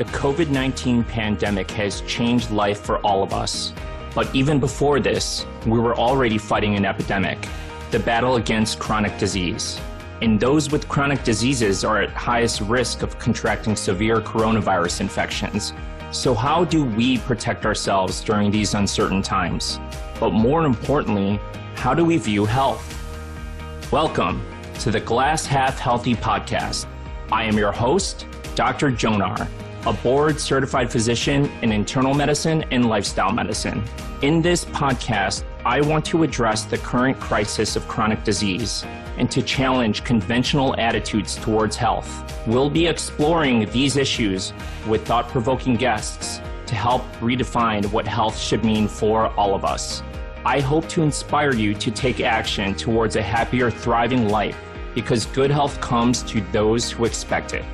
The COVID-19 pandemic has changed life for all of us. But even before this, we were already fighting an epidemic, the battle against chronic disease. And those with chronic diseases are at highest risk of contracting severe coronavirus infections. So how do we protect ourselves during these uncertain times? But more importantly, how do we view health? Welcome to the Glass Half Healthy podcast. I am your host, Dr. Jonar, a board-certified physician in internal medicine and lifestyle medicine. In this podcast, I want to address the current crisis of chronic disease and to challenge conventional attitudes towards health. We'll be exploring these issues with thought-provoking guests to help redefine what health should mean for all of us. I hope to inspire you to take action towards a happier, thriving life, because good health comes to those who expect it.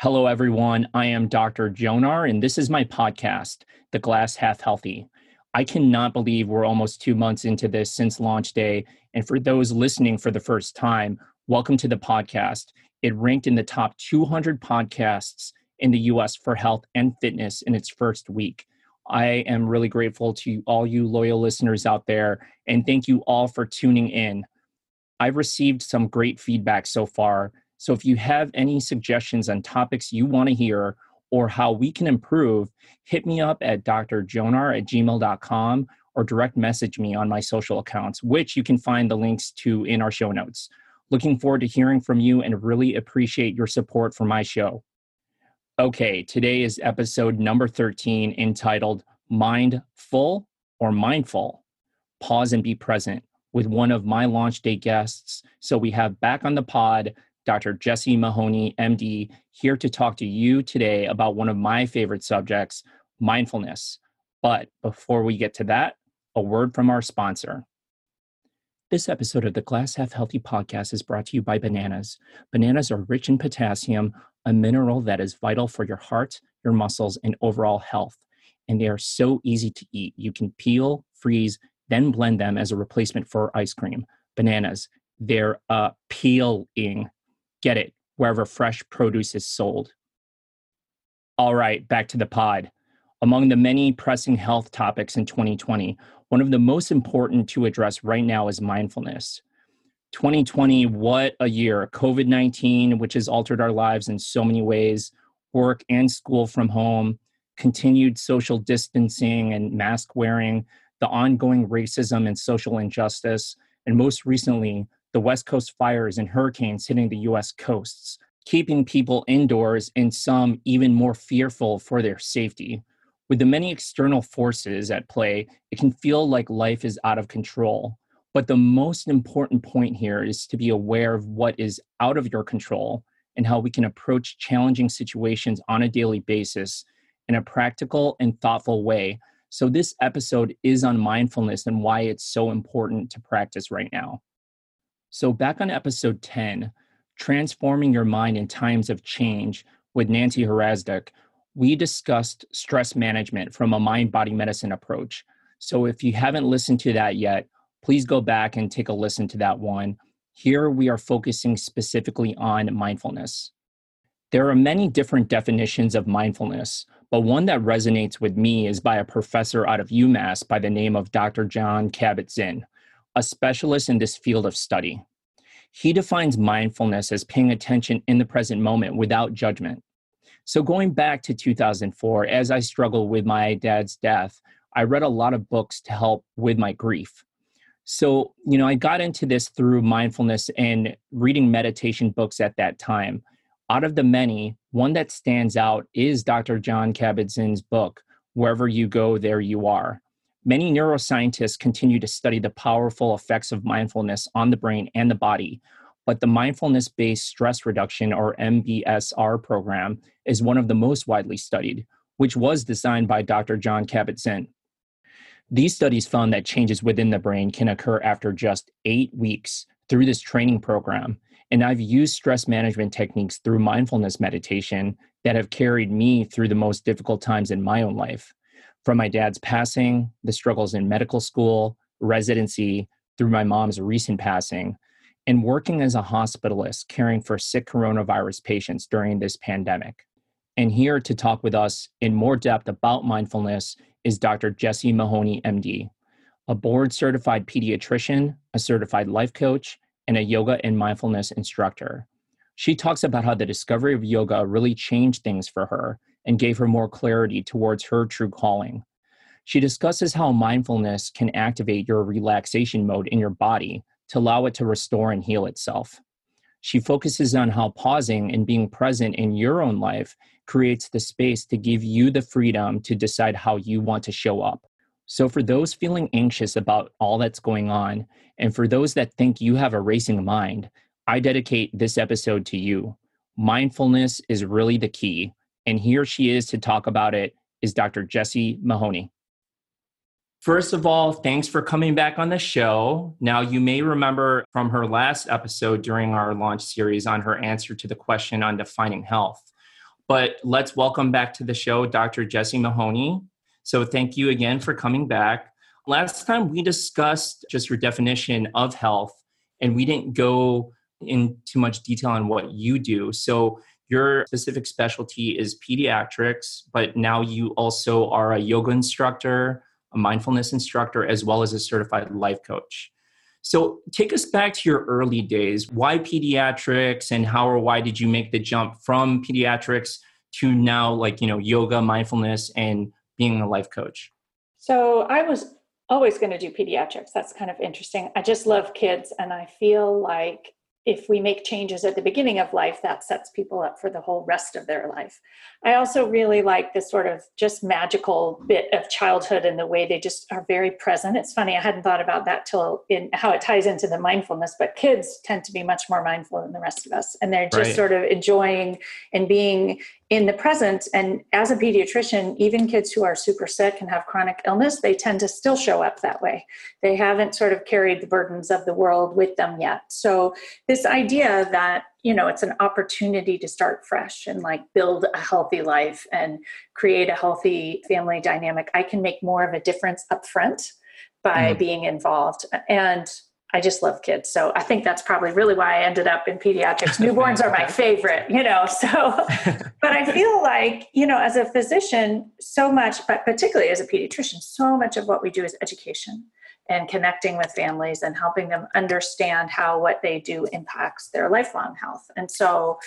Hello, everyone. I am Dr. Jonar, and this is my podcast, The Glass Half Healthy. I cannot believe we're almost 2 months into this since launch day. And for those listening for the first time, welcome to the podcast. It ranked in the top 200 podcasts in the U.S. for health and fitness in its first week. I am really grateful to all you loyal listeners out there, and thank you all for tuning in. I've received some great feedback so far. So if you have any suggestions on topics you want to hear or how we can improve, hit me up at drjonar@gmail.com or direct message me on my social accounts, which you can find the links to in our show notes. Looking forward to hearing from you and really appreciate your support for my show. Okay, today is episode number 13, entitled Mindful or Mindful, Pause and Be Present, with one of my launch day guests. So we have back on the pod, Dr. Jessie Mahoney, MD, here to talk to you today about one of my favorite subjects, mindfulness. But before we get to that, a word from our sponsor. This episode of the Glass Half Healthy podcast is brought to you by bananas. Bananas are rich in potassium, a mineral that is vital for your heart, your muscles, and overall health. And they are so easy to eat. You can peel, freeze, then blend them as a replacement for ice cream. Bananas, they're appealing. Get it wherever fresh produce is sold. All right, back to the pod. Among the many pressing health topics in 2020, one of the most important to address right now is mindfulness. 2020, what a year. COVID-19, which has altered our lives in so many ways, work and school from home, continued social distancing and mask wearing, the ongoing racism and social injustice, and most recently, the West Coast fires and hurricanes hitting the U.S. coasts, keeping people indoors and some even more fearful for their safety. With the many external forces at play, it can feel like life is out of control. But the most important point here is to be aware of what is out of your control and how we can approach challenging situations on a daily basis in a practical and thoughtful way. So this episode is on mindfulness and why it's so important to practice right now. So back on episode 10, Transforming Your Mind in Times of Change with Nancy Horazdik, we discussed stress management from a mind-body medicine approach. So if you haven't listened to that yet, please go back and take a listen to that one. Here we are focusing specifically on mindfulness. There are many different definitions of mindfulness, but one that resonates with me is by a professor out of UMass by the name of Dr. Jon Kabat-Zinn, a specialist in this field of study. He defines mindfulness as paying attention in the present moment without judgment. So going back to 2004, as I struggled with my dad's death, I read a lot of books to help with my grief. So, I got into this through mindfulness and reading meditation books at that time. Out of the many, one that stands out is Dr. Jon Kabat-Zinn's book, Wherever You Go, There You Are. Many neuroscientists continue to study the powerful effects of mindfulness on the brain and the body, but the Mindfulness-Based Stress Reduction, or MBSR program, is one of the most widely studied, which was designed by Dr. Jon Kabat-Zinn. These studies found that changes within the brain can occur after just 8 weeks through this training program, and I've used stress management techniques through mindfulness meditation that have carried me through the most difficult times in my own life. From my dad's passing, the struggles in medical school, residency, through my mom's recent passing. and working as a hospitalist caring for sick coronavirus patients during this pandemic. And here to talk with us in more depth about mindfulness is Dr. Jessie Mahoney, MD, a board-certified pediatrician, a certified life coach, and a yoga and mindfulness instructor. She talks about how the discovery of yoga really changed things for her and gave her more clarity towards her true calling. She discusses how mindfulness can activate your relaxation mode in your body to allow it to restore and heal itself. She focuses on how pausing and being present in your own life creates the space to give you the freedom to decide how you want to show up. So for those feeling anxious about all that's going on, and for those that think you have a racing mind, I dedicate this episode to you. Mindfulness is really the key. And here she is to talk about it is Dr. Jessie Mahoney. First of all, thanks for coming back on the show. Now, you may remember from her last episode during our launch series on her answer to the question on defining health. But let's welcome back to the show, Dr. Jessie Mahoney. So thank you again for coming back. Last time we discussed just your definition of health, and we didn't go in too much detail on what you do. So your specific specialty is pediatrics, but now you also are a yoga instructor, a mindfulness instructor, as well as a certified life coach. So take us back to your early days. Why pediatrics, and how or why did you make the jump from pediatrics to now, like, you know, yoga, mindfulness, and being a life coach? So I was always going to do pediatrics. That's kind of interesting. I just love kids. And I feel like if we make changes at the beginning of life, that sets people up for the whole rest of their life. I also really like this sort of just magical bit of childhood and the way they just are very present. It's funny, I hadn't thought about that till in how it ties into the mindfulness, but kids tend to be much more mindful than the rest of us. And they're just sort of enjoying and being in the present. And as a pediatrician, even kids who are super sick and have chronic illness, they tend to still show up that way. They haven't sort of carried the burdens of the world with them yet. So this idea that, you know, it's an opportunity to start fresh and like build a healthy life and create a healthy family dynamic. I can make more of a difference up front by being involved. And I just love kids. So I think that's probably really why I ended up in pediatrics. Newborns are my favorite, you know, so, but I feel like, you know, as a physician, so much, but particularly as a pediatrician, so much of what we do is education and connecting with families and helping them understand how what they do impacts their lifelong health. And so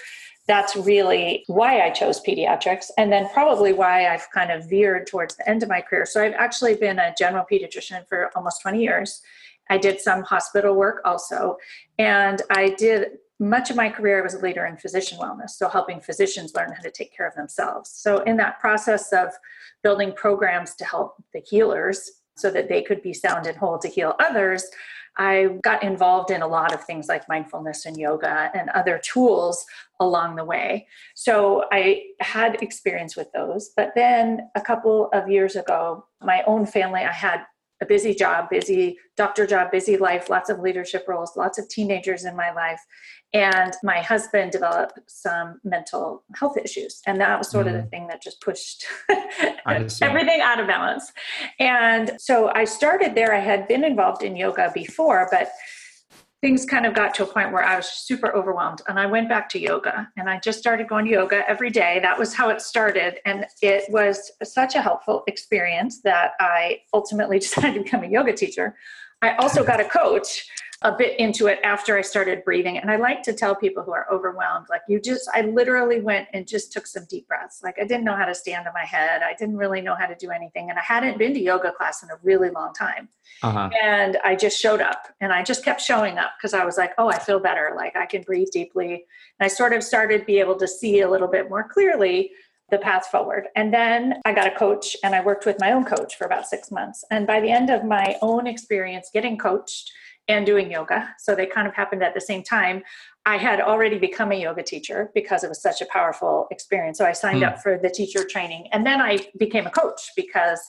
that's really why I chose pediatrics, and then probably why I've kind of veered towards the end of my career. So I've actually been a general pediatrician for almost 20 years. I did some hospital work also, and I did much of my career was a leader in physician wellness, so helping physicians learn how to take care of themselves. So in that process of building programs to help the healers so that they could be sound and whole to heal others, I got involved in a lot of things like mindfulness and yoga and other tools along the way. So I had experience with those. But then a couple of years ago, my own family, I had a busy job, busy doctor job, busy life, lots of leadership roles, lots of teenagers in my life. And my husband developed some mental health issues. And that was sort of the thing that just pushed everything out of balance. And so I started there. I had been involved in yoga before, but things kind of got to a point where I was super overwhelmed. And I went back to yoga, and I just started going to yoga every day. That was how it started. And it was such a helpful experience that I ultimately decided to become a yoga teacher. I also got a coach a bit into it after I started breathing. And I like to tell people who are overwhelmed, like I literally went and just took some deep breaths. Like I didn't know how to stand on my head. I didn't really know how to do anything. And I hadn't been to yoga class in a really long time. And I just showed up, and I just kept showing up because I was like, oh, I feel better. Like I can breathe deeply. And I sort of started be able to see a little bit more clearly the path forward. And then I got a coach, and I worked with my own coach for about 6 months. And by the end of my own experience getting coached and doing yoga, so they kind of happened at the same time, I had already become a yoga teacher because it was such a powerful experience. So I signed up for the teacher training, and then I became a coach because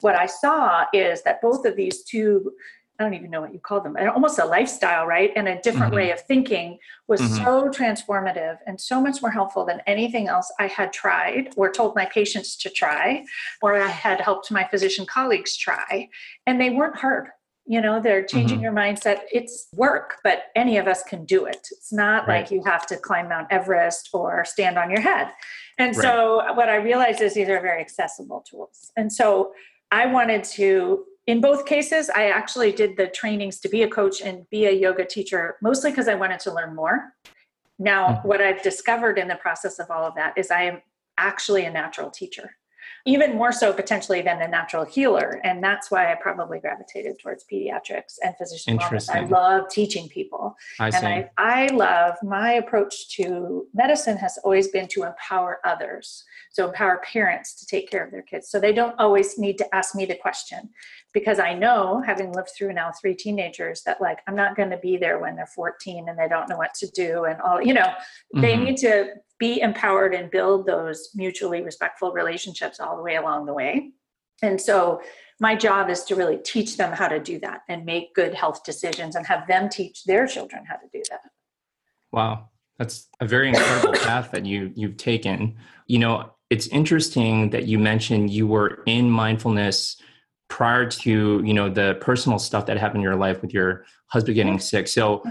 what I saw is that both of these two, I don't even know what you call them, and almost a lifestyle, right? And a different way of thinking was so transformative and so much more helpful than anything else I had tried or told my patients to try, or I had helped my physician colleagues try. And they weren't hard. you know, they're changing your mindset. It's work, but any of us can do it. It's not like you have to climb Mount Everest or stand on your head. And so what I realized is these are very accessible tools. And so I wanted to, in both cases, I actually did the trainings to be a coach and be a yoga teacher, mostly because I wanted to learn more. Now, what I've discovered in the process of all of that is I am actually a natural teacher, even more so potentially than a natural healer. And that's why I probably gravitated towards pediatrics and physician wellness. I love teaching people. I love, my approach to medicine has always been to empower others. So empower parents to take care of their kids. So they don't always need to ask me the question, because I know, having lived through now 3 teenagers, that like, I'm not going to be there when they're 14 and they don't know what to do and all, you know, they need to be empowered and build those mutually respectful relationships all the way along the way. And so my job is to really teach them how to do that and make good health decisions and have them teach their children how to do that. Wow. That's a very incredible path that you've taken. You know, it's interesting that you mentioned you were in mindfulness prior to, you know, the personal stuff that happened in your life with your husband getting sick. So,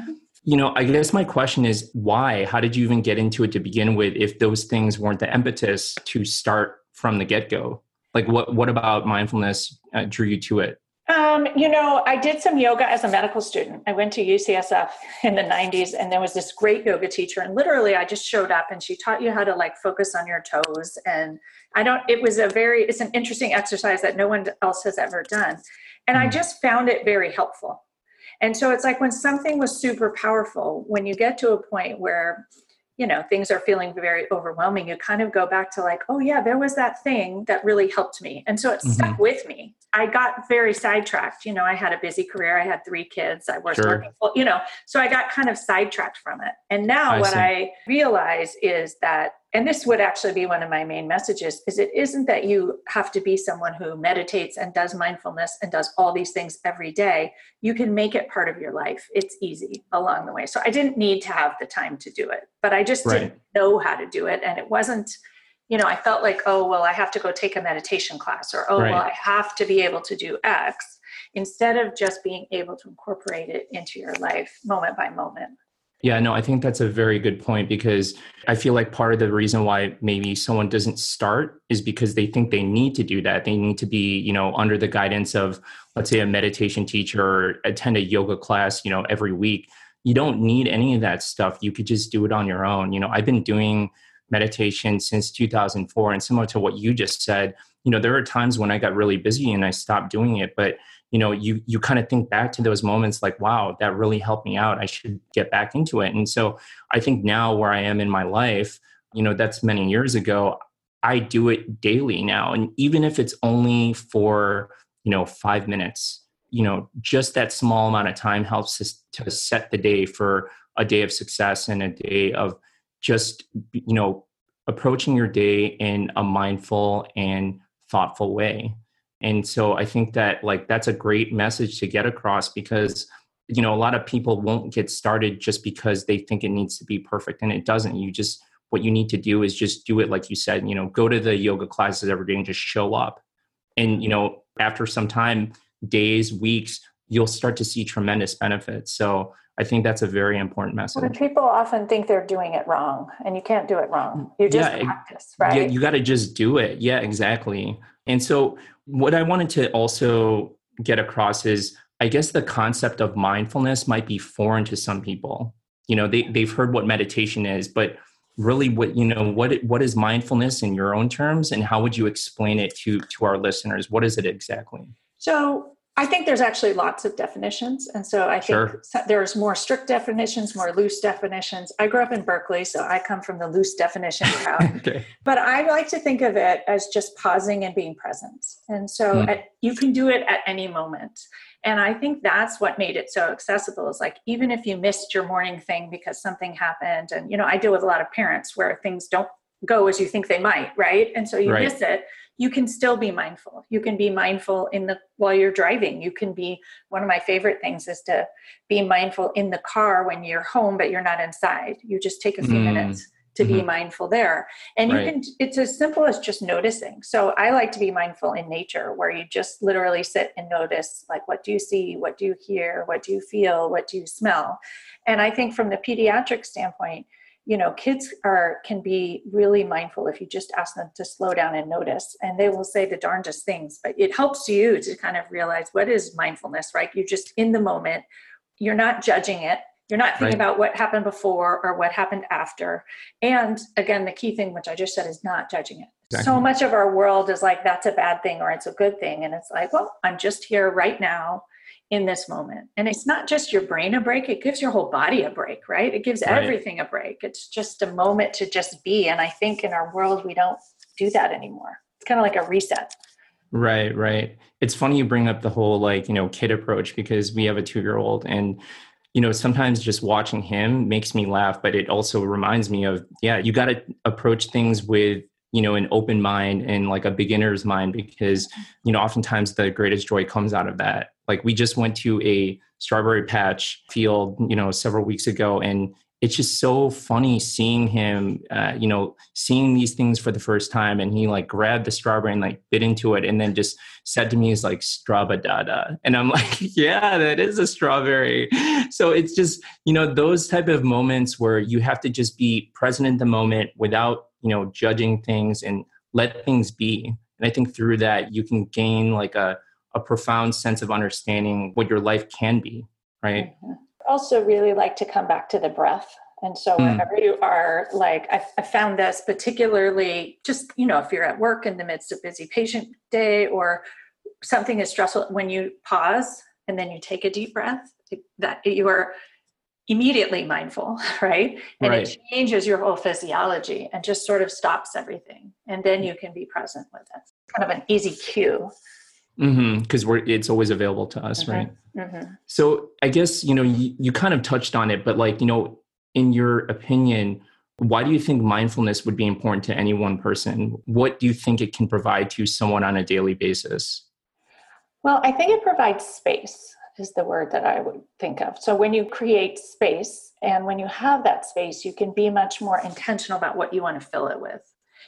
you know, I guess my question is why? How did you even get into it to begin with if those things weren't the impetus to start from the get-go? Like what about mindfulness drew you to it? You know, I did some yoga as a medical student. I went to UCSF in the 90s and there was this great yoga teacher, and literally I just showed up and she taught you how to like focus on your toes. And it's an interesting exercise that no one else has ever done. And I just found it very helpful. And so it's like when something was super powerful, when you get to a point where, you know, things are feeling very overwhelming, you kind of go back to like, oh yeah, there was that thing that really helped me. And so it stuck with me. I got very sidetracked. You know, I had a busy career. I had 3 kids. I was working full, you know, so I got kind of sidetracked from it. And now I realize is that, and this would actually be one of my main messages, is it isn't that you have to be someone who meditates and does mindfulness and does all these things every day. You can make it part of your life. It's easy along the way. So I didn't need to have the time to do it, but I just didn't know how to do it. And it wasn't, you know, I felt like, oh, well, I have to go take a meditation class, or, oh, well, I have to be able to do X, instead of just being able to incorporate it into your life moment by moment. Yeah, no, I think that's a very good point, because I feel like part of the reason why maybe someone doesn't start is because they think they need to do that. They need to be, you know, under the guidance of, let's say, a meditation teacher or attend a yoga class, you know, every week. You don't need any of that stuff. You could just do it on your own. You know, I've been doing meditation since 2004, and similar to what you just said, you know, there are times when I got really busy and I stopped doing it, but you know, you kind of think back to those moments like, wow, that really helped me out. I should get back into it. And so I think now where I am in my life, you know, that's many years ago, I do it daily now. And even if it's only for, you know, 5 minutes, you know, just that small amount of time helps us to set the day for a day of success and a day of just, you know, approaching your day in a mindful and thoughtful way. And so I think that like, that's a great message to get across, because, you know, a lot of people won't get started just because they think it needs to be perfect, and it doesn't. What you need to do is just do it. Like you said, you know, go to the yoga classes every day and just show up. And, you know, after some time, days, weeks, you'll start to see tremendous benefits. So I think that's a very important message. Well, people often think they're doing it wrong, and you can't do it wrong. You just practice, right? You got to just do it. Yeah, exactly. And so what I wanted to also get across is, I guess the concept of mindfulness might be foreign to some people. You know, they've heard what meditation is, but really what, you know, what is mindfulness in your own terms, and how would you explain it to our listeners? What is it exactly? So I think there's actually lots of definitions. And so I think there's more strict definitions, more loose definitions. I grew up in Berkeley, so I come from the loose definition crowd. But I like to think of it as just pausing and being present. And so you can do it at any moment. And I think that's what made it so accessible, is like, even if you missed your morning thing because something happened, and, you know, I deal with a lot of parents where things don't go as you think they might, right? And so you miss it. You can still be mindful. You can be mindful while you're driving. You can be, one of my favorite things is to be mindful in the car when you're home, but you're not inside. You just take a few minutes to be mindful there. And you can, it's as simple as just noticing. So I like to be mindful in nature, where you just literally sit and notice, like, what do you see? What do you hear? What do you feel? What do you smell? And I think from the pediatric standpoint, you know, kids can be really mindful if you just ask them to slow down and notice, and they will say the darndest things, but it helps you to kind of realize what is mindfulness, right? You're just in the moment. You're not judging it. You're not thinking about what happened before or what happened after. And again, the key thing, which I just said, is not judging it. Exactly. So much of our world is like, that's a bad thing or it's a good thing. And it's like, well, I'm just here right now in this moment. And it's not just your brain a break. It gives your whole body a break, right? It gives everything a break. It's just a moment to just be. And I think in our world, we don't do that anymore. It's kind of like a reset. Right, right. It's funny you bring up the whole, like, you know, kid approach, because we have a 2-year-old, and you know, sometimes just watching him makes me laugh, but it also reminds me of, you got to approach things with, you know, an open mind and like a beginner's mind, because, you know, oftentimes the greatest joy comes out of that. Like, we just went to a strawberry patch field, you know, several weeks ago, and it's just so funny seeing him, you know, seeing these things for the first time. And he like grabbed the strawberry and like bit into it, and then just said to me, he's like, "Strabadada." And I'm like, yeah, that is a strawberry. So it's just, you know, those type of moments where you have to just be present in the moment without, you know, judging things, and let things be. And I think through that, you can gain like a profound sense of understanding what your life can be, right? Mm-hmm. Also really like to come back to the breath. And so whenever you are, like, I found this particularly just, you know, if you're at work in the midst of busy patient day or something is stressful, when you pause and then you take a deep breath, that you are immediately mindful, right? And it changes your whole physiology and just sort of stops everything. And then you can be present with it. It's kind of an easy cue. Because it's always available to us, right? So I guess, you know, you kind of touched on it, but like, you know, in your opinion, why do you think mindfulness would be important to any one person? What do you think it can provide to someone on a daily basis? Well, I think it provides space is the word that I would think of. So when you create space, and when you have that space, you can be much more intentional about what you want to fill it with.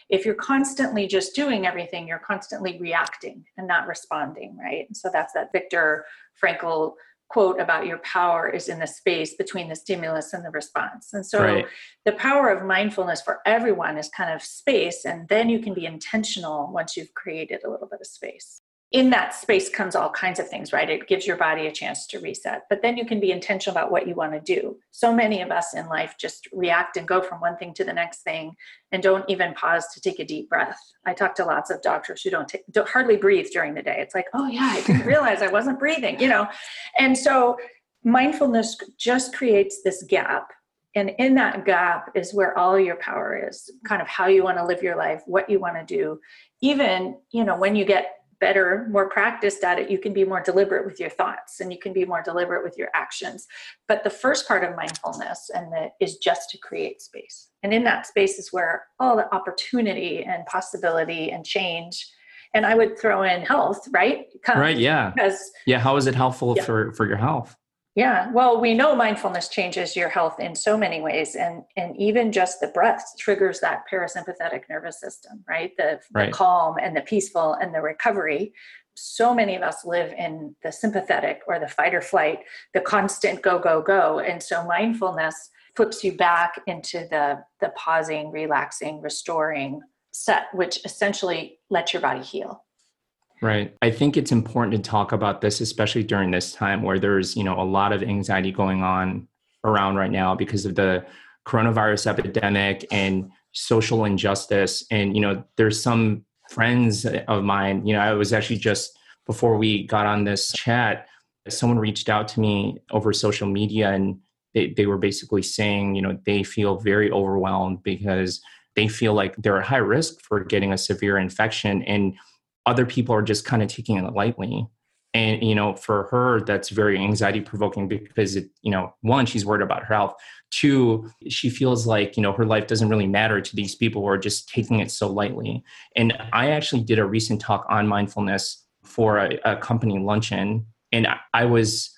If you're constantly just doing everything, you're constantly reacting and not responding, right? So that's that Viktor Frankl quote about your power is in the space between the stimulus and the response. And so the power of mindfulness for everyone is kind of space, and then you can be intentional once you've created a little bit of space. In that space comes all kinds of things, right? It gives your body a chance to reset, but then you can be intentional about what you want to do. So many of us in life just react and go from one thing to the next thing and don't even pause to take a deep breath. I talk to lots of doctors who don't hardly breathe during the day. It's like, oh yeah, I didn't realize I wasn't breathing, you know? And so mindfulness just creates this gap. And in that gap is where all your power is, kind of how you want to live your life, what you want to do. Even, you know, when you get better, more practiced at it, you can be more deliberate with your thoughts, and you can be more deliberate with your actions. But the first part of mindfulness is just to create space. And in that space is where all the opportunity and possibility and change, and I would throw in health, right? Right, yeah. Because how is it helpful for your health? Yeah, well, we know mindfulness changes your health in so many ways, and even just the breath triggers that parasympathetic nervous system, right? The calm and the peaceful and the recovery. So many of us live in the sympathetic or the fight or flight, the constant go, go, go. And so mindfulness flips you back into the pausing, relaxing, restoring set, which essentially lets your body heal. Right. I think it's important to talk about this, especially during this time where there's, you know, a lot of anxiety going on around right now because of the coronavirus epidemic and social injustice. And, you know, there's some friends of mine, you know, I was actually just before we got on this chat, someone reached out to me over social media, and they were basically saying, you know, they feel very overwhelmed because they feel like they're at high risk for getting a severe infection, and other people are just kind of taking it lightly. And, you know, for her, that's very anxiety provoking because, it, you know, one, she's worried about her health. Two, she feels like, you know, her life doesn't really matter to these people who are just taking it so lightly. And I actually did a recent talk on mindfulness for a company luncheon. And I was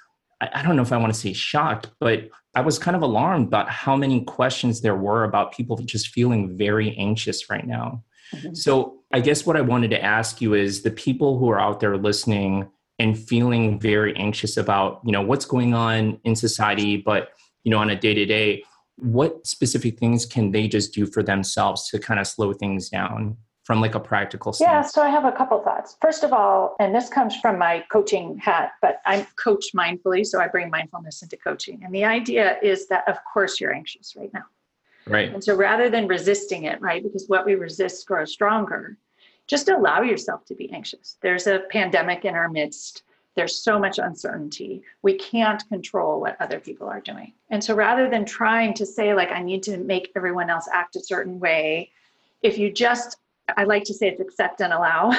I don't know if I want to say shocked, but I was kind of alarmed about how many questions there were about people just feeling very anxious right now. Mm-hmm. So I guess what I wanted to ask you is the people who are out there listening and feeling very anxious about, you know, what's going on in society, but, you know, on a day-to-day, what specific things can they just do for themselves to kind of slow things down from like a practical sense? Yeah, so I have a couple thoughts. First of all, and this comes from my coaching hat, but I'm coached mindfully, so I bring mindfulness into coaching. And the idea is that, of course, you're anxious right now. Right. And so rather than resisting it, right, because what we resist grows stronger, just allow yourself to be anxious. There's a pandemic in our midst. There's so much uncertainty. We can't control what other people are doing. And so rather than trying to say, like, I need to make everyone else act a certain way, if you just, I like to say it's accept and allow.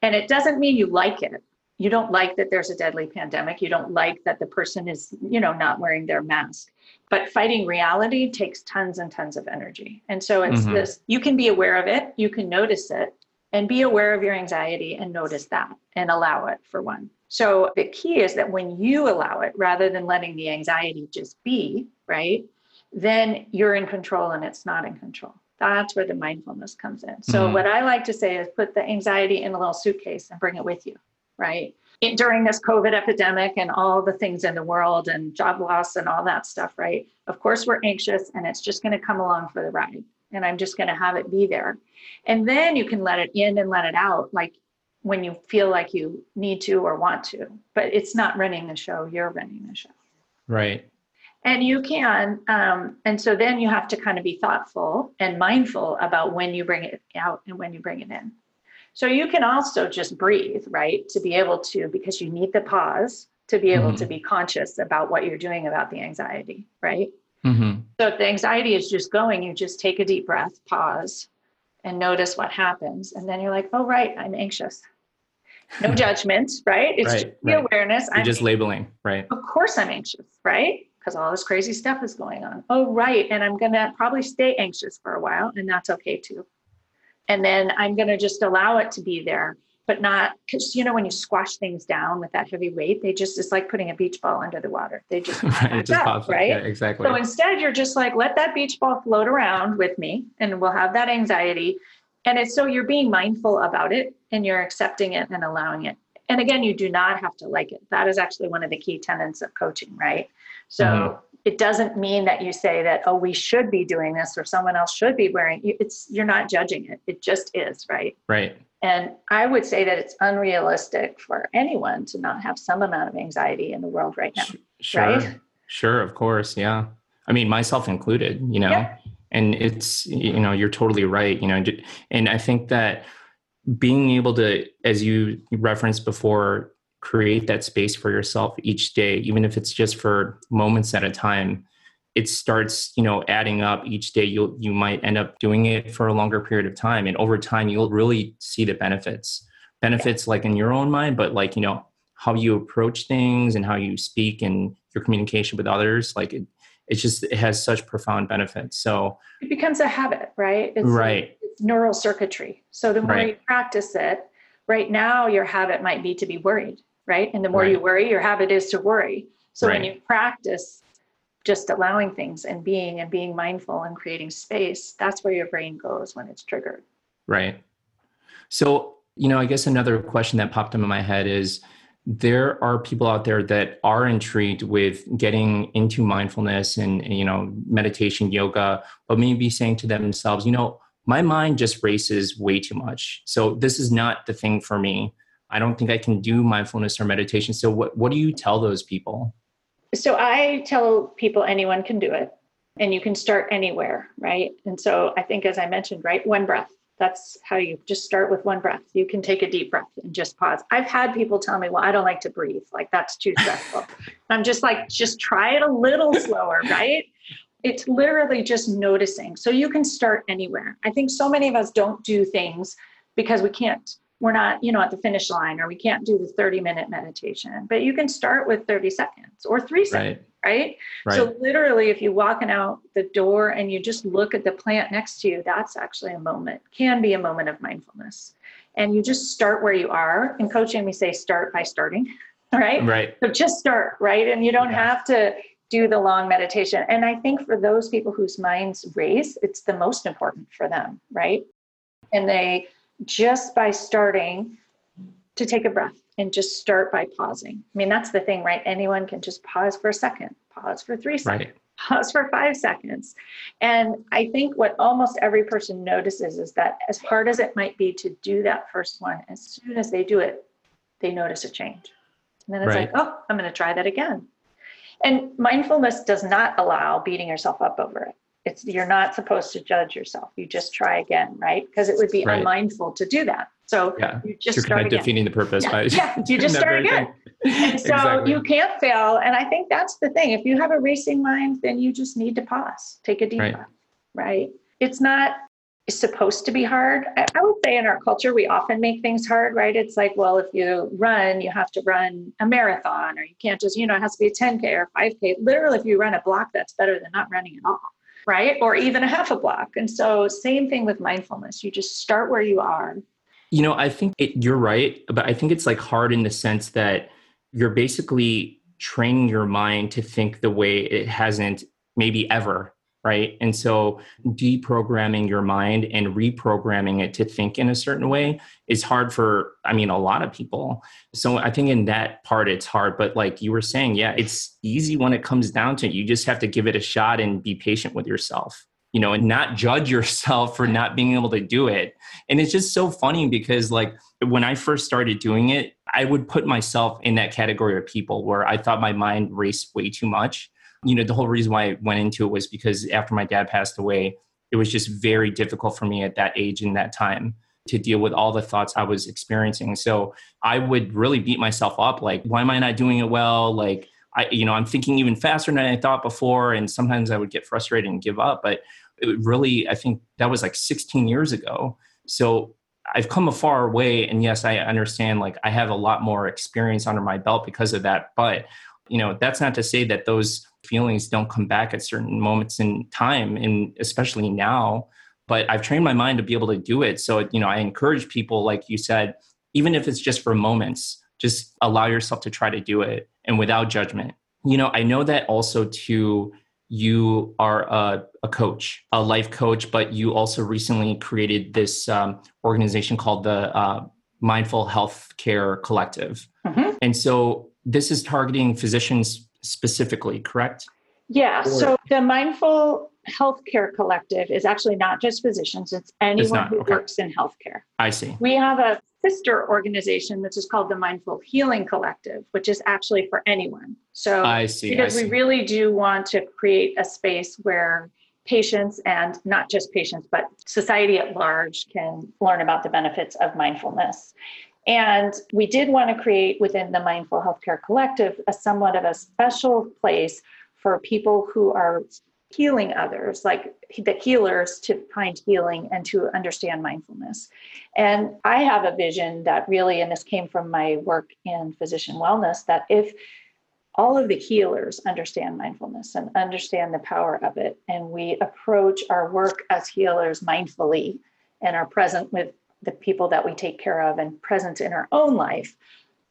And it doesn't mean you like it. You don't like that there's a deadly pandemic. You don't like that the person is, you know, not wearing their mask. But fighting reality takes tons and tons of energy. And so it's this, you can be aware of it, you can notice it, and be aware of your anxiety and notice that and allow it for one. So the key is that when you allow it, rather than letting the anxiety just be, right, then you're in control and it's not in control. That's where the mindfulness comes in. So what I like to say is put the anxiety in a little suitcase and bring it with you, right? During this COVID epidemic and all the things in the world and job loss and all that stuff, right? Of course, we're anxious and it's just going to come along for the ride. And I'm just going to have it be there. And then you can let it in and let it out, like when you feel like you need to or want to, but it's not running the show, you're running the show. Right. And you can, and so then you have to kind of be thoughtful and mindful about when you bring it out and when you bring it in. So you can also just breathe, right? To be able to, because you need the pause to be able to be conscious about what you're doing about the anxiety, right? So if the anxiety is just going, you just take a deep breath, pause, and notice what happens. And then you're like, oh, right, I'm anxious. No judgment, right? It's just the awareness. You're just labeling, right? Of course I'm anxious, right? Because all this crazy stuff is going on. Oh, right. And I'm going to probably stay anxious for a while, and that's okay too. And then I'm going to just allow it to be there, but not, because, you know, when you squash things down with that heavy weight, they just, it's like putting a beach ball under the water. They just, pops up, right? Yeah, exactly. So instead, you're just like, let that beach ball float around with me, and we'll have that anxiety. And it's so you're being mindful about it, and you're accepting it and allowing it. And again, you do not have to like it. That is actually one of the key tenets of coaching, right? So it doesn't mean that you say that, oh, we should be doing this or someone else should be wearing it. It's, you're not judging it. It just is, right? Right. And I would say that it's unrealistic for anyone to not have some amount of anxiety in the world right now. Sure. Right? Sure. Of course. Yeah. I mean, myself included, you know, and it's, you know, you're totally right. You know, and I think that being able to, as you referenced before, create that space for yourself each day, even if it's just for moments at a time, it starts, you know, adding up each day. You might end up doing it for a longer period of time. And over time, you'll really see the benefits like in your own mind, but like, you know, how you approach things and how you speak and your communication with others, like it has such profound benefits. So it becomes a habit, right? It's right. It's neural circuitry. So the more you practice it, right now, your habit might be to be worried, right? And the more you worry, your habit is to worry. So when you practice just allowing things and being mindful and creating space, that's where your brain goes when it's triggered. Right. So, you know, I guess another question that popped into my head is there are people out there that are intrigued with getting into mindfulness and, you know, meditation, yoga, but maybe saying to themselves, you know, my mind just races way too much. So this is not the thing for me. I don't think I can do mindfulness or meditation. So what do you tell those people? So I tell people anyone can do it and you can start anywhere, right? And so I think, as I mentioned, right, one breath. That's how you just start with one breath. You can take a deep breath and just pause. I've had people tell me, well, I don't like to breathe. Like, that's too stressful. I'm just like, just try it a little slower, right? It's literally just noticing. So you can start anywhere. I think so many of us don't do things because we can't, we're not, you know, at the finish line, or we can't do the 30-minute meditation, but you can start with 30 seconds or 3 seconds, right? So literally, if you're walking out the door and you just look at the plant next to you, that's actually a moment, can be a moment of mindfulness. And you just start where you are. In coaching, we say start by starting. right? Right. So just start, right? And you don't have to do the long meditation. And I think for those people whose minds race, it's the most important for them, right? And they just by starting to take a breath and just start by pausing. I mean, that's the thing, right? Anyone can just pause for a second, pause for 3 seconds, pause for 5 seconds. And I think what almost every person notices is that as hard as it might be to do that first one, as soon as they do it, they notice a change. And then it's like, oh, I'm going to try that again. And mindfulness does not allow beating yourself up over it. You're not supposed to judge yourself. You just try again, right? Because it would be unmindful to do that. So you just start kind of again. Defeating the purpose. You just start again. And so you can't fail. And I think that's the thing. If you have a racing mind, then you just need to pause, take a deep breath, right? It's not supposed to be hard. I would say in our culture, we often make things hard, right? It's like, well, if you run, you have to run a marathon, or you can't just, it has to be a 10K or 5K. Literally, if you run a block, that's better than not running at all. Right? Or even a half a block. And so same thing with mindfulness. You just start where you are. I think you're right, but I think it's like hard in the sense that you're basically training your mind to think the way it hasn't maybe ever, right? And so deprogramming your mind and reprogramming it to think in a certain way is hard for, a lot of people. So I think in that part, it's hard. But like you were saying, it's easy when it comes down to it. You just have to give it a shot and be patient with yourself, and not judge yourself for not being able to do it. And it's just so funny because like when I first started doing it, I would put myself in that category of people where I thought my mind raced way too much. The whole reason why I went into it was because after my dad passed away, it was just very difficult for me at that age and that time to deal with all the thoughts I was experiencing. So I would really beat myself up. Like, why am I not doing it well? Like, I'm thinking even faster than I thought before. And sometimes I would get frustrated and give up. But it really, I think that was like 16 years ago. So I've come a far way. And yes, I understand, like, I have a lot more experience under my belt because of that. But, that's not to say that those feelings don't come back at certain moments in time, and especially now, but I've trained my mind to be able to do it. So, I encourage people, like you said, even if it's just for moments, just allow yourself to try to do it and without judgment. I know that also too, you are a coach, a life coach, but you also recently created this organization called the Mindful Healthcare Collective. Mm-hmm. And so this is targeting physicians specifically, correct? Yeah. So the Mindful Healthcare Collective is actually not just physicians. It's anyone who works in healthcare. I see. We have a sister organization, which is called the Mindful Healing Collective, which is actually for anyone. So I see. Because we really do want to create a space where patients, and not just patients, but society at large, can learn about the benefits of mindfulness. And we did want to create within the Mindful Healthcare Collective a somewhat of a special place for people who are healing others, like the healers, to find healing and to understand mindfulness. And I have a vision that really, and this came from my work in physician wellness, that if all of the healers understand mindfulness and understand the power of it, and we approach our work as healers mindfully and are present with the people that we take care of and present in our own life,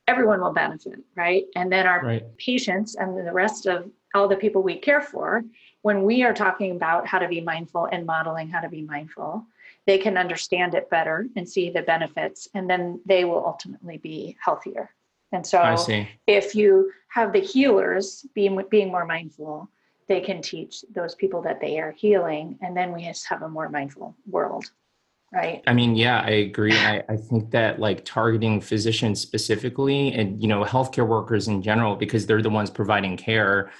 everyone will benefit, right? And then our patients and the rest of all the people we care for, when we are talking about how to be mindful and modeling how to be mindful, they can understand it better and see the benefits, and then they will ultimately be healthier. And so if you have the healers being more mindful, they can teach those people that they are healing, and then we just have a more mindful world. Right. I agree. I think that like targeting physicians specifically and, healthcare workers in general, because they're the ones providing care,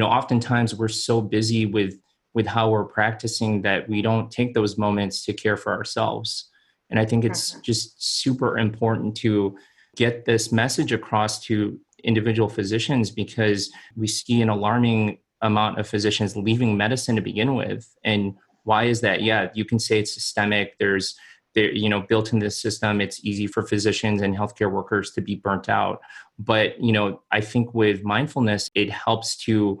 oftentimes we're so busy with how we're practicing that we don't take those moments to care for ourselves. And I think it's just super important to get this message across to individual physicians, because we see an alarming amount of physicians leaving medicine to begin with. And why is that? Yeah, you can say it's systemic. There's built in this system. It's easy for physicians and healthcare workers to be burnt out. But, I think with mindfulness, it helps to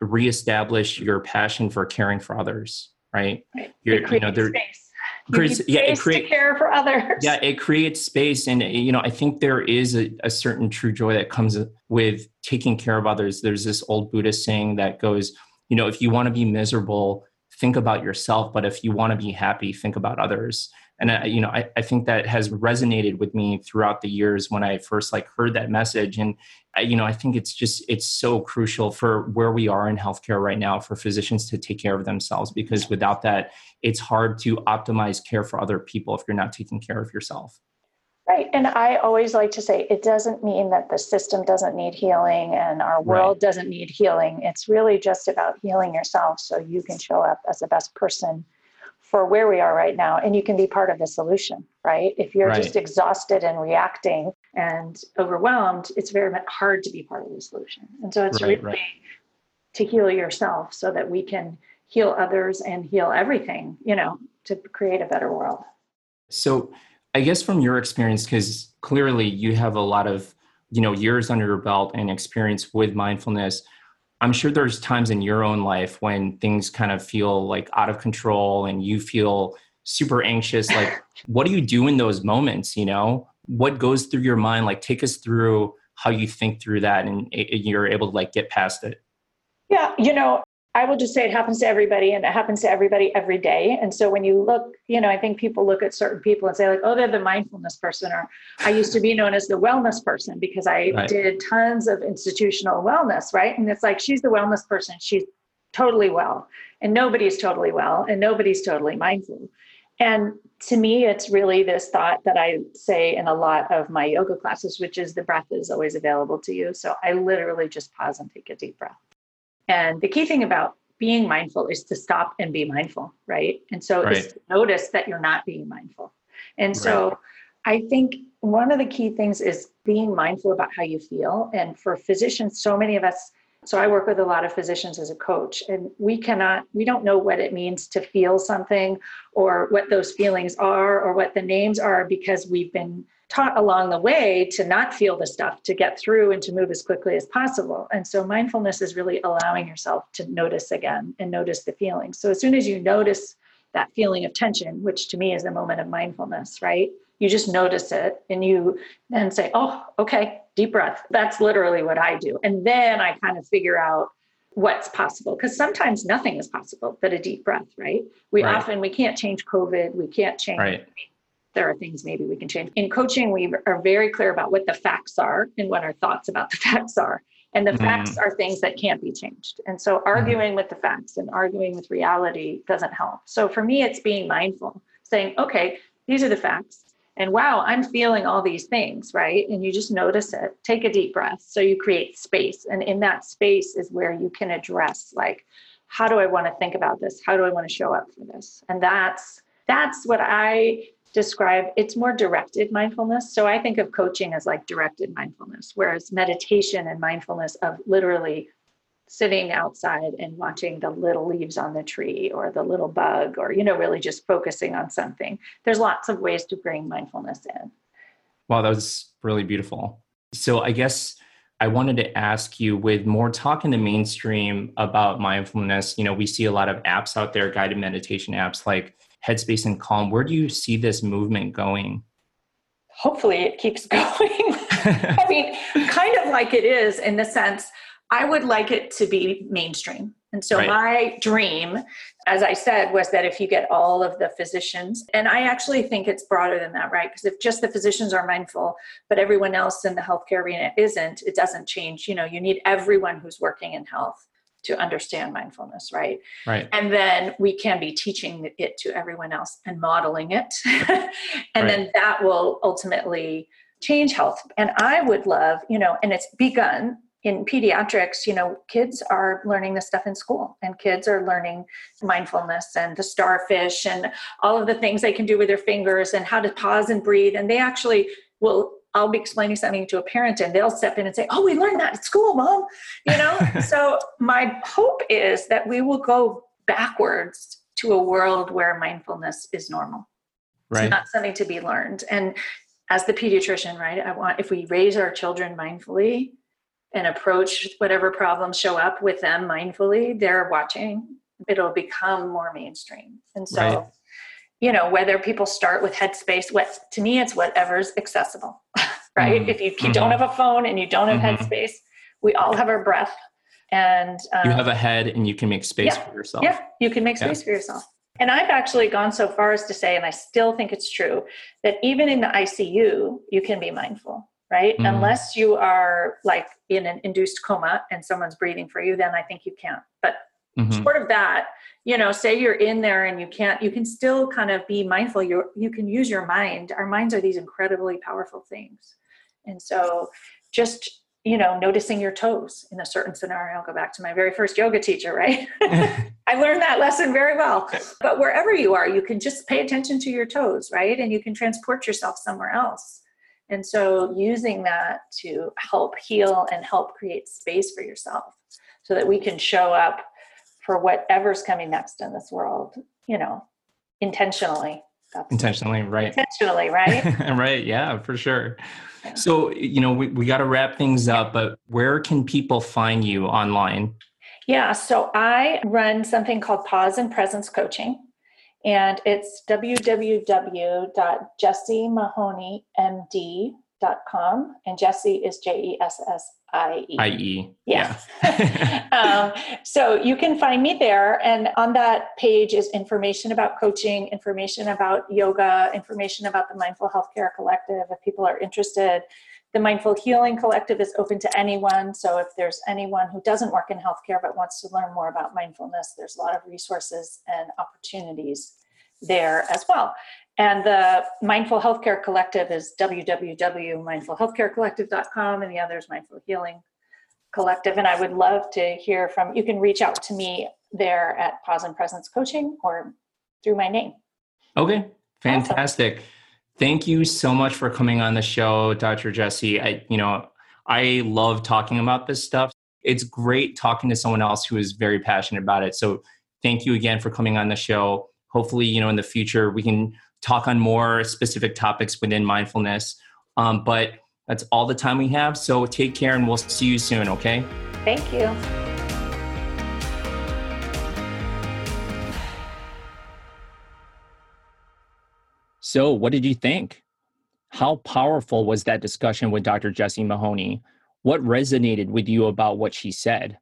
reestablish your passion for caring for others, right? It creates space. It creates care for others. Yeah, it creates space. And, you know, I think there is a certain true joy that comes with taking care of others. There's this old Buddhist saying that goes, you know, if you want to be miserable, think about yourself. But if you want to be happy, think about others. And, I think that has resonated with me throughout the years when I first heard that message. And, I think it's so crucial for where we are in healthcare right now for physicians to take care of themselves, because without that, it's hard to optimize care for other people if you're not taking care of yourself. Right. And I always like to say, it doesn't mean that the system doesn't need healing and our world right. doesn't need healing. It's really just about healing yourself so you can show up as the best person for where we are right now, and you can be part of the solution, right? If you're right. just exhausted and reacting and overwhelmed, it's very hard to be part of the solution. And so it's right, really to heal yourself so that we can heal others and heal everything, to create a better world. So I guess from your experience, because clearly you have a lot of, years under your belt and experience with mindfulness, I'm sure there's times in your own life when things kind of feel out of control and you feel super anxious. What do you do in those moments? What goes through your mind? Take us through how you think through that and you're able to get past it. Yeah. I will just say it happens to everybody, and it happens to everybody every day. And so when you look, I think people look at certain people and say they're the mindfulness person, or I used to be known as the wellness person because I right. did tons of institutional wellness, right? And it's she's the wellness person. She's totally well, and nobody's totally well, and nobody's totally mindful. And to me, it's really this thought that I say in a lot of my yoga classes, which is the breath is always available to you. So I literally just pause and take a deep breath. And the key thing about being mindful is to stop and be mindful, right? And so right. it's to notice that you're not being mindful. And right. so I think one of the key things is being mindful about how you feel. And for physicians, so many of us, so I work with a lot of physicians as a coach, and we don't know what it means to feel something or what those feelings are or what the names are, because we've been taught along the way to not feel the stuff, to get through and to move as quickly as possible. And so mindfulness is really allowing yourself to notice again and notice the feeling. So as soon as you notice that feeling of tension, which to me is the moment of mindfulness, right? You just notice it and you then say, oh, okay, deep breath. That's literally what I do. And then I kind of figure out what's possible, because sometimes nothing is possible but a deep breath, right? We can't change COVID. We can't change right. There are things maybe we can change. In coaching, we are very clear about what the facts are and what our thoughts about the facts are. And the facts are things that can't be changed. And so arguing with the facts and arguing with reality doesn't help. So for me, it's being mindful, saying, okay, these are the facts. And wow, I'm feeling all these things, right? And you just notice it. Take a deep breath. So you create space. And in that space is where you can address, how do I want to think about this? How do I want to show up for this? And that's what I describe. It's more directed mindfulness. So I think of coaching as directed mindfulness, whereas meditation and mindfulness of literally sitting outside and watching the little leaves on the tree or the little bug, or, really just focusing on something. There's lots of ways to bring mindfulness in. Wow, that was really beautiful. So I guess I wanted to ask you, with more talk in the mainstream about mindfulness, we see a lot of apps out there, guided meditation apps like Headspace and Calm. Where do you see this movement going? Hopefully it keeps going. I mean, kind of like it is, in the sense, I would like it to be mainstream. And so right. my dream, as I said, was that if you get all of the physicians, and I actually think it's broader than that, right? Because if just the physicians are mindful, but everyone else in the healthcare arena isn't, it doesn't change. You need everyone who's working in health to understand mindfulness, right? Right. And then we can be teaching it to everyone else and modeling it. And right. then that will ultimately change health. And I would love, and it's begun in pediatrics, kids are learning this stuff in school, and kids are learning mindfulness and the starfish and all of the things they can do with their fingers and how to pause and breathe. And they actually will, I'll be explaining something to a parent and they'll step in and say, oh, we learned that at school, Mom, So my hope is that we will go backwards to a world where mindfulness is normal. Right. It's not something to be learned. And as the pediatrician, right, if we raise our children mindfully and approach whatever problems show up with them mindfully, they're watching, it'll become more mainstream. And so right. you know, whether people start with Headspace, what to me, it's whatever's accessible, right? Mm-hmm. If you mm-hmm. don't have a phone and you don't have mm-hmm. Headspace, we all have our breath, and you have a head and you can make space for yourself. Yeah, you can make space for yourself. And I've actually gone so far as to say, and I still think it's true, that even in the ICU, you can be mindful, right? Mm-hmm. Unless you are like in an induced coma and someone's breathing for you, then I think you can't. But mm-hmm. short of that, you know, say you're in there and you can't, you can still kind of be mindful. You can use your mind. Our minds are these incredibly powerful things. And so just, you know, noticing your toes in a certain scenario. I'll go back to my very first yoga teacher, right? I learned that lesson very well. But wherever you are, you can just pay attention to your toes, right? And you can transport yourself somewhere else. And so using that to help heal and help create space for yourself so that we can show up for whatever's coming next in this world, you know, intentionally. Intentionally, right? Right. Yeah, for sure. Yeah. So, you know, we got to wrap things up, but where can people find you online? Yeah. So I run something called Pause and Presence Coaching, and it's www.jessiemahoney.com. And Jessie is Jessie. I-E. Yeah. So you can find me there. And on that page is information about coaching, information about yoga, information about the Mindful Healthcare Collective, if people are interested. The Mindful Healing Collective is open to anyone. So if there's anyone who doesn't work in healthcare but wants to learn more about mindfulness, there's a lot of resources and opportunities there as well. And the Mindful Healthcare Collective is www.mindfulhealthcarecollective.com, and the other is Mindful Healing Collective. And I would love to hear from, you can reach out to me there at Pause and Presence Coaching or through my name. Okay, fantastic. Awesome. Thank you so much for coming on the show, Dr. Jessie. I love talking about this stuff. It's great talking to someone else who is very passionate about it. So thank you again for coming on the show. Hopefully, you know, in the future, we can talk on more specific topics within mindfulness. But that's all the time we have. So take care and we'll see you soon, okay? Thank you. So what did you think? How powerful was that discussion with Dr. Jessie Mahoney? What resonated with you about what she said?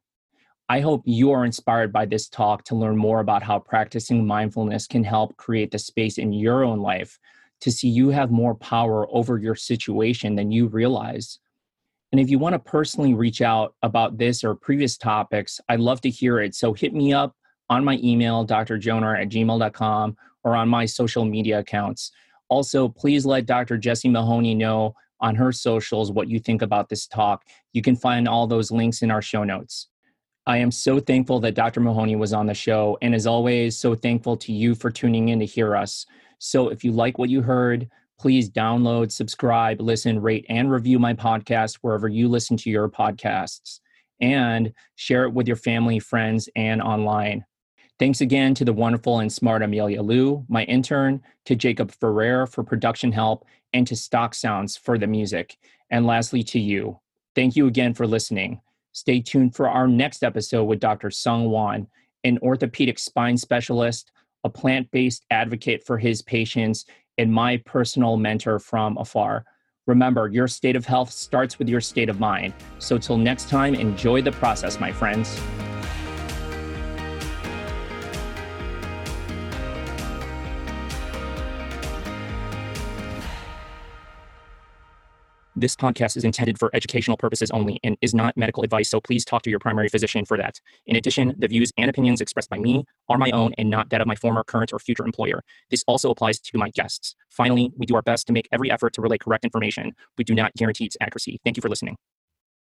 I hope you are inspired by this talk to learn more about how practicing mindfulness can help create the space in your own life to see you have more power over your situation than you realize. And if you want to personally reach out about this or previous topics, I'd love to hear it. So hit me up on my email, drjonar@gmail.com, or on my social media accounts. Also, please let Dr. Jessie Mahoney know on her socials what you think about this talk. You can find all those links in our show notes. I am so thankful that Dr. Mahoney was on the show, and as always, so thankful to you for tuning in to hear us. So if you like what you heard, please download, subscribe, listen, rate, and review my podcast wherever you listen to your podcasts, and share it with your family, friends, and online. Thanks again to the wonderful and smart Amelia Liu, my intern, to Jacob Ferrer for production help, and to Stock Sounds for the music. And lastly, to you. Thank you again for listening. Stay tuned for our next episode with Dr. Sung Wan, an orthopedic spine specialist, a plant-based advocate for his patients, and my personal mentor from afar. Remember, your state of health starts with your state of mind. So till next time, enjoy the process, my friends. This podcast is intended for educational purposes only and is not medical advice, so please talk to your primary physician for that. In addition, the views and opinions expressed by me are my own and not that of my former, current, or future employer. This also applies to my guests. Finally, we do our best to make every effort to relay correct information. We do not guarantee its accuracy. Thank you for listening.